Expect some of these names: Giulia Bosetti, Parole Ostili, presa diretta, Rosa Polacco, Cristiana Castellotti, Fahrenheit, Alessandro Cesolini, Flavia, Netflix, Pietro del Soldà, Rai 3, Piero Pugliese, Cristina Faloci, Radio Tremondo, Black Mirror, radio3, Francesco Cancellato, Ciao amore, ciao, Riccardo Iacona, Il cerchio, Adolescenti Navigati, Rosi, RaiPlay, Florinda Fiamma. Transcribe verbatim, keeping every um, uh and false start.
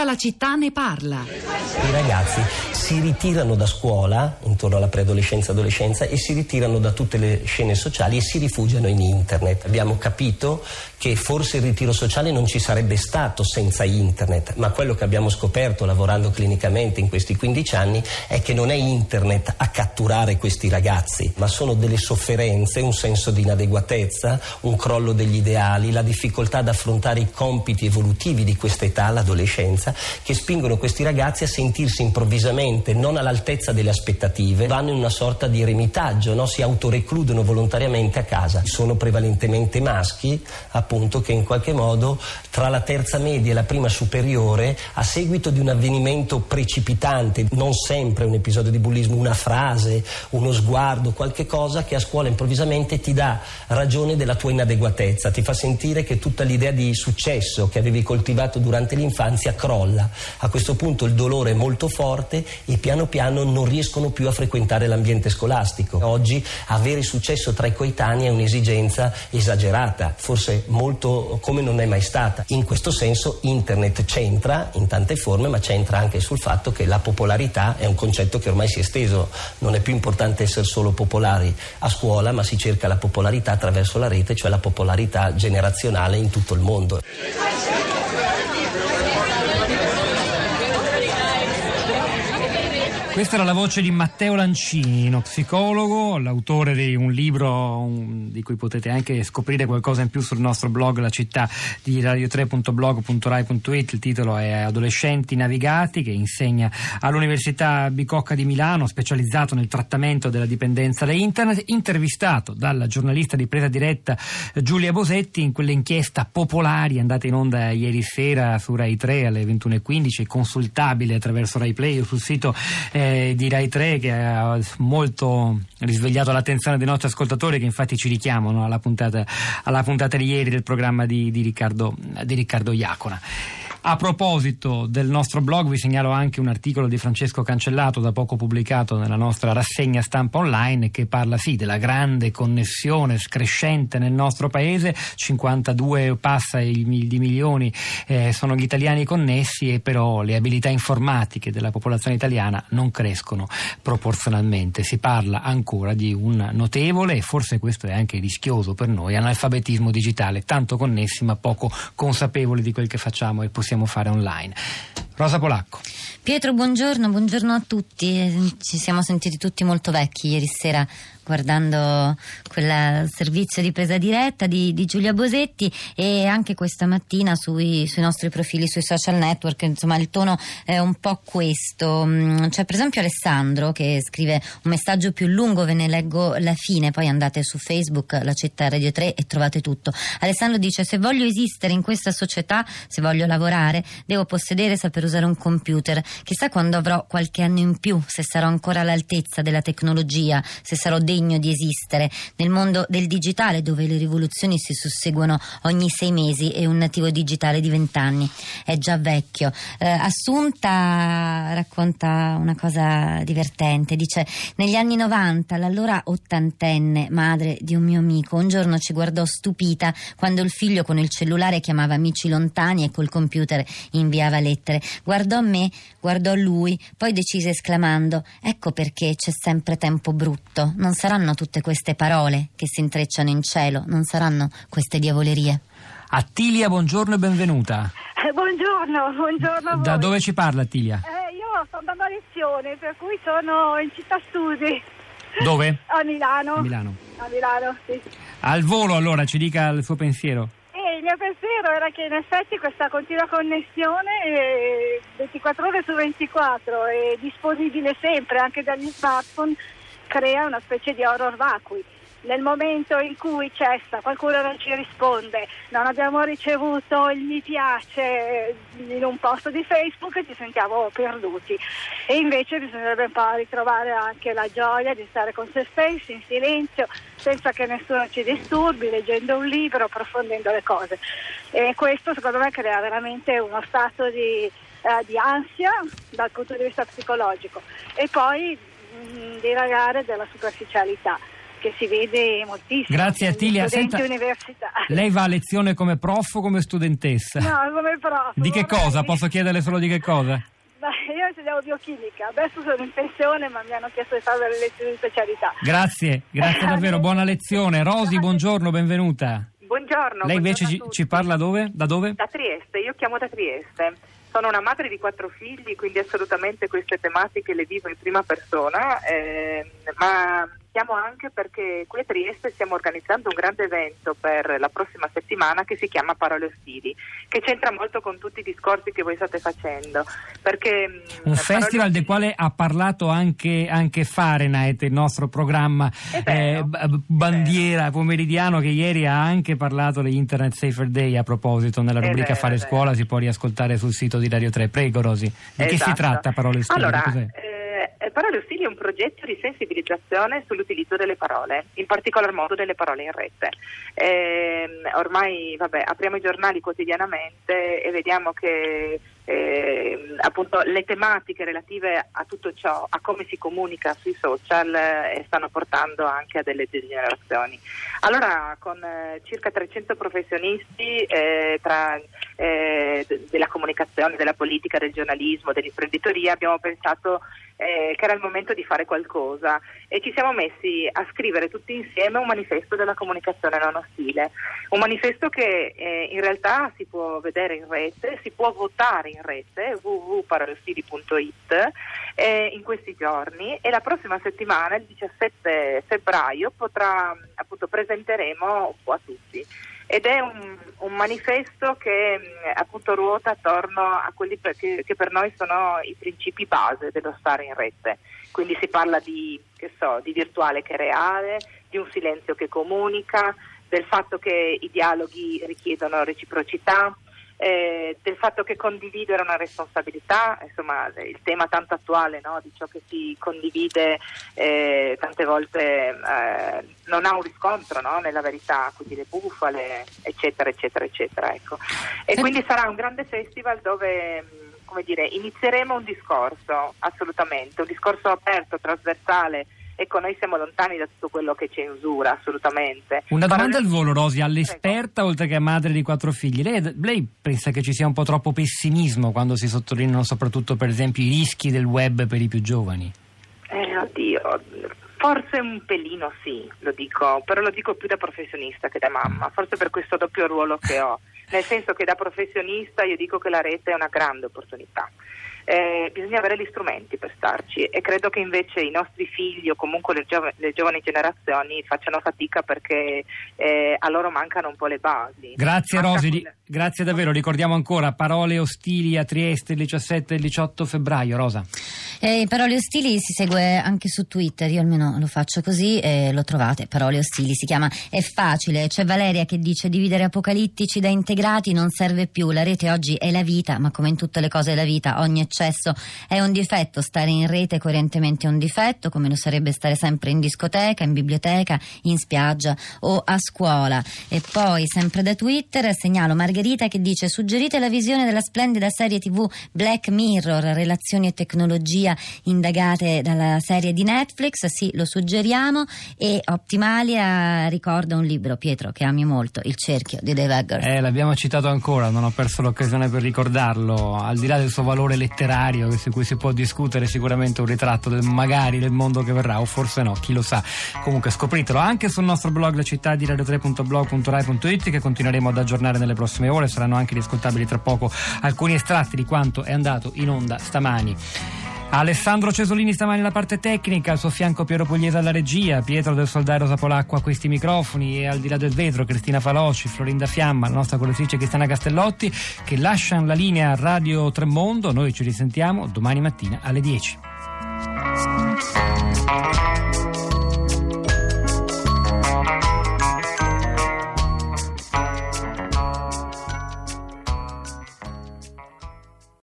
tutta la città ne parla. I ragazzi si ritirano da scuola intorno alla preadolescenza e adolescenza e si ritirano da tutte le scene sociali e si rifugiano in internet. Abbiamo capito che forse il ritiro sociale non ci sarebbe stato senza internet, ma quello che abbiamo scoperto lavorando clinicamente in questi quindici anni è che non è internet a catturare questi ragazzi, ma sono delle sofferenze, un senso di inadeguatezza, un crollo degli ideali, la difficoltà ad affrontare i compiti evolutivi di questa età, l'adolescenza, che spingono questi ragazzi a sentirsi improvvisamente non all'altezza delle aspettative, vanno in una sorta di eremitaggio, no? Si autorecludono volontariamente a casa. Sono prevalentemente maschi, appunto, che in qualche modo tra la terza media e la prima superiore, a seguito di un avvenimento precipitante, non sempre un episodio di bullismo, una frase, uno sguardo, qualche cosa che a scuola improvvisamente ti dà ragione della tua inadeguatezza, ti fa sentire che tutta l'idea di successo che avevi coltivato durante l'infanzia crolla. A questo punto il dolore è molto forte e piano piano non riescono più a frequentare l'ambiente scolastico. Oggi avere successo tra i coetanei è un'esigenza esagerata, forse molto come non è mai stata. In questo senso internet c'entra in tante forme, ma c'entra anche sul fatto che la popolarità è un concetto che ormai si è esteso, non è più importante essere solo popolari a scuola, ma si cerca la popolarità attraverso la rete, cioè la popolarità generazionale in tutto il mondo. Questa era la voce di Matteo Lancini, uno psicologo, l'autore di un libro un, di cui potete anche scoprire qualcosa in più sul nostro blog, la città di radio tre punto blog punto rai punto it. Il titolo è Adolescenti Navigati, che insegna all'Università Bicocca di Milano, specializzato nel trattamento della dipendenza da internet, intervistato dalla giornalista di Presa Diretta Giulia Bosetti in quell'inchiesta Popolari andata in onda ieri sera su Rai tre alle ventuno e quindici, consultabile attraverso RaiPlay o sul sito eh, di Rai tre, che ha molto risvegliato l'attenzione dei nostri ascoltatori, che infatti ci richiamano alla puntata, alla puntata di ieri del programma di, di, Riccardo, di Riccardo Iacona. A proposito del nostro blog, vi segnalo anche un articolo di Francesco Cancellato da poco pubblicato nella nostra rassegna stampa online, che parla sì della grande connessione crescente nel nostro paese, cinquantadue passa di milioni eh, sono gli italiani connessi, e però le abilità informatiche della popolazione italiana non crescono proporzionalmente. Si parla ancora di un notevole, e forse questo è anche rischioso per noi, analfabetismo digitale, tanto connessi ma poco consapevoli di quel che facciamo e possiamo fare online. Rosa Polacco. Pietro, buongiorno, buongiorno a tutti. Ci siamo sentiti tutti molto vecchi ieri sera guardando quel servizio di Presa Diretta di, di Giulia Bosetti, e anche questa mattina sui, sui nostri profili, sui social network, insomma il tono è un po' questo. C'è per esempio Alessandro che scrive un messaggio più lungo, ve ne leggo la fine, poi andate su Facebook, la città Radio tre, e trovate tutto. Alessandro dice: se voglio esistere in questa società, se voglio lavorare, devo possedere e saper usare un computer. Chissà quando avrò qualche anno in più, se sarò ancora all'altezza della tecnologia, se sarò degno di esistere nel mondo del digitale, dove le rivoluzioni si susseguono ogni sei mesi e un nativo digitale di vent'anni è già vecchio. Eh, Assunta racconta una cosa divertente, dice: negli anni novanta l'allora ottantenne, madre di un mio amico, un giorno ci guardò stupita quando il figlio con il cellulare chiamava amici lontani e col computer inviava lettere. Guardò me, guardò lui, poi decise esclamando: ecco perché c'è sempre tempo brutto, non saranno tutte queste parole che si intrecciano in cielo, non saranno queste diavolerie. Attilia, buongiorno e benvenuta. Eh, buongiorno, buongiorno a voi. Da dove ci parla Attilia? Eh, io sono da una lezione, per cui sono in città studi. Dove? A Milano. A Milano. A Milano, sì. Al volo, allora, ci dica il suo pensiero. Il mio pensiero era che in effetti questa continua connessione eh, ventiquattro ore su ventiquattro e disponibile sempre anche dagli smartphone crea una specie di horror vacui. Nel momento in cui cessa, qualcuno non ci risponde, non abbiamo ricevuto il mi piace in un post di Facebook e ci sentiamo perduti. E invece bisognerebbe un po' ritrovare anche la gioia di stare con se stessi, in silenzio, senza che nessuno ci disturbi, leggendo un libro, approfondendo le cose. E questo secondo me crea veramente uno stato di, eh, di ansia dal punto di vista psicologico, e poi mh, dilagare della superficialità. che si vede moltissimo. Grazie Attilia. Senta, lei va a lezione come prof o come studentessa? No, come prof. Di che vorrei... cosa? Posso chiederle solo di che cosa? Beh, io studiavo biochimica, adesso sono in pensione, ma mi hanno chiesto di fare le lezioni di specialità. Grazie, grazie davvero, buona lezione. Rosi, buongiorno, benvenuta. Buongiorno. Lei invece ci, ci parla dove? Da dove? Da Trieste, io chiamo da Trieste. Sono una madre di quattro figli, quindi assolutamente queste tematiche le vivo in prima persona, eh, ma chiamo anche perché qui a Trieste stiamo organizzando un grande evento per la prossima settimana che si chiama Parole Ostili, che c'entra molto con tutti i discorsi che voi state facendo. Perché un festival ostili... del quale ha parlato anche, anche Fahrenheit, il nostro programma eh, bandiera pomeridiano, che ieri ha anche parlato di Internet Safer Day a proposito, nella rubrica Fare Scuola, si può riascoltare sul sito di Radio tre. Prego Rosi, di esatto. Che si tratta Parole Ostili? Allora, Parole Ostili è un progetto di sensibilizzazione sull'utilizzo delle parole, in particolar modo delle parole in rete. Eh, ormai vabbè, apriamo i giornali quotidianamente e vediamo che eh, appunto le tematiche relative a tutto ciò, a come si comunica sui social, eh, stanno portando anche a delle degenerazioni. Allora, con eh, circa trecento professionisti eh, tra eh, de- della comunicazione, della politica, del giornalismo, dell'imprenditoria, abbiamo pensato Eh, che era il momento di fare qualcosa e ci siamo messi a scrivere tutti insieme un manifesto della comunicazione non ostile, un manifesto che eh, in realtà si può vedere in rete, si può votare in rete w w w punto parole ostili punto i t eh, in questi giorni, e la prossima settimana, il diciassette febbraio, potrà appunto presenteremo un po' a tutti. Ed è un, un manifesto che mh, appunto ruota attorno a quelli per, che, che per noi sono i principi base dello stare in rete. Quindi si parla di, che so, di virtuale che reale, di un silenzio che comunica, del fatto che i dialoghi richiedono reciprocità, eh, del fatto che condividere è una responsabilità, insomma il tema tanto attuale, no, di ciò che si condivide eh, tante volte eh, non ha un riscontro, no, nella verità, quindi le bufale eccetera eccetera eccetera, ecco. E sì, quindi sarà un grande festival dove, come dire, inizieremo un discorso, assolutamente un discorso aperto, trasversale. Ecco, noi siamo lontani da tutto quello che censura, assolutamente. Una domanda Parole... al volo, Rosi, all'esperta, prego, oltre che a madre di quattro figli. Lei, lei pensa che ci sia un po' troppo pessimismo quando si sottolineano soprattutto, per esempio, i rischi del web per i più giovani? Eh, oddio, forse un pelino sì, lo dico, però lo dico più da professionista che da mamma, forse per questo doppio ruolo che ho. Nel senso che da professionista io dico che la rete è una grande opportunità. Eh, bisogna avere gli strumenti per starci, e credo che invece i nostri figli o comunque le, giov- le giovani generazioni facciano fatica perché eh, a loro mancano un po' le basi. Grazie Manca Rosi, quella... grazie davvero. Ricordiamo ancora Parole Ostili a Trieste il diciassette e il diciotto febbraio. Rosa. Eh, Parole Ostili si segue anche su Twitter, io almeno lo faccio così, eh, lo trovate, Parole Ostili si chiama. È facile, c'è Valeria che dice: dividere apocalittici da integrati non serve più, la rete oggi è la vita, ma come in tutte le cose la vita, ogni eccesso è un difetto, stare in rete coerentemente è un difetto, come lo sarebbe stare sempre in discoteca, in biblioteca, in spiaggia o a scuola. E poi sempre da Twitter segnalo Margherita che dice: suggerite la visione della splendida serie tv Black Mirror, relazioni e tecnologia indagate dalla serie di Netflix. Sì, lo suggeriamo. E Optimalia ricorda un libro, Pietro, che ami molto, Il cerchio di Dave Eggers. Eh, l'abbiamo citato ancora, non ho perso l'occasione per ricordarlo, al di là del suo valore letterario letterario su cui si può discutere, sicuramente un ritratto del magari del mondo che verrà, o forse no, chi lo sa. Comunque scopritelo anche sul nostro blog, la città di radio tre punto blog punto rai punto it, che continueremo ad aggiornare nelle prossime ore. Saranno anche riscoltabili tra poco alcuni estratti di quanto è andato in onda stamani. Alessandro Cesolini stamani alla parte tecnica, al suo fianco Piero Pugliese alla regia, Pietro del Soldà e Rosa Polacco a questi microfoni, e al di là del vetro Cristina Faloci, Florinda Fiamma, la nostra curatrice Cristiana Castellotti, che lasciano la linea a Radio Tremondo. Noi ci risentiamo domani mattina alle dieci.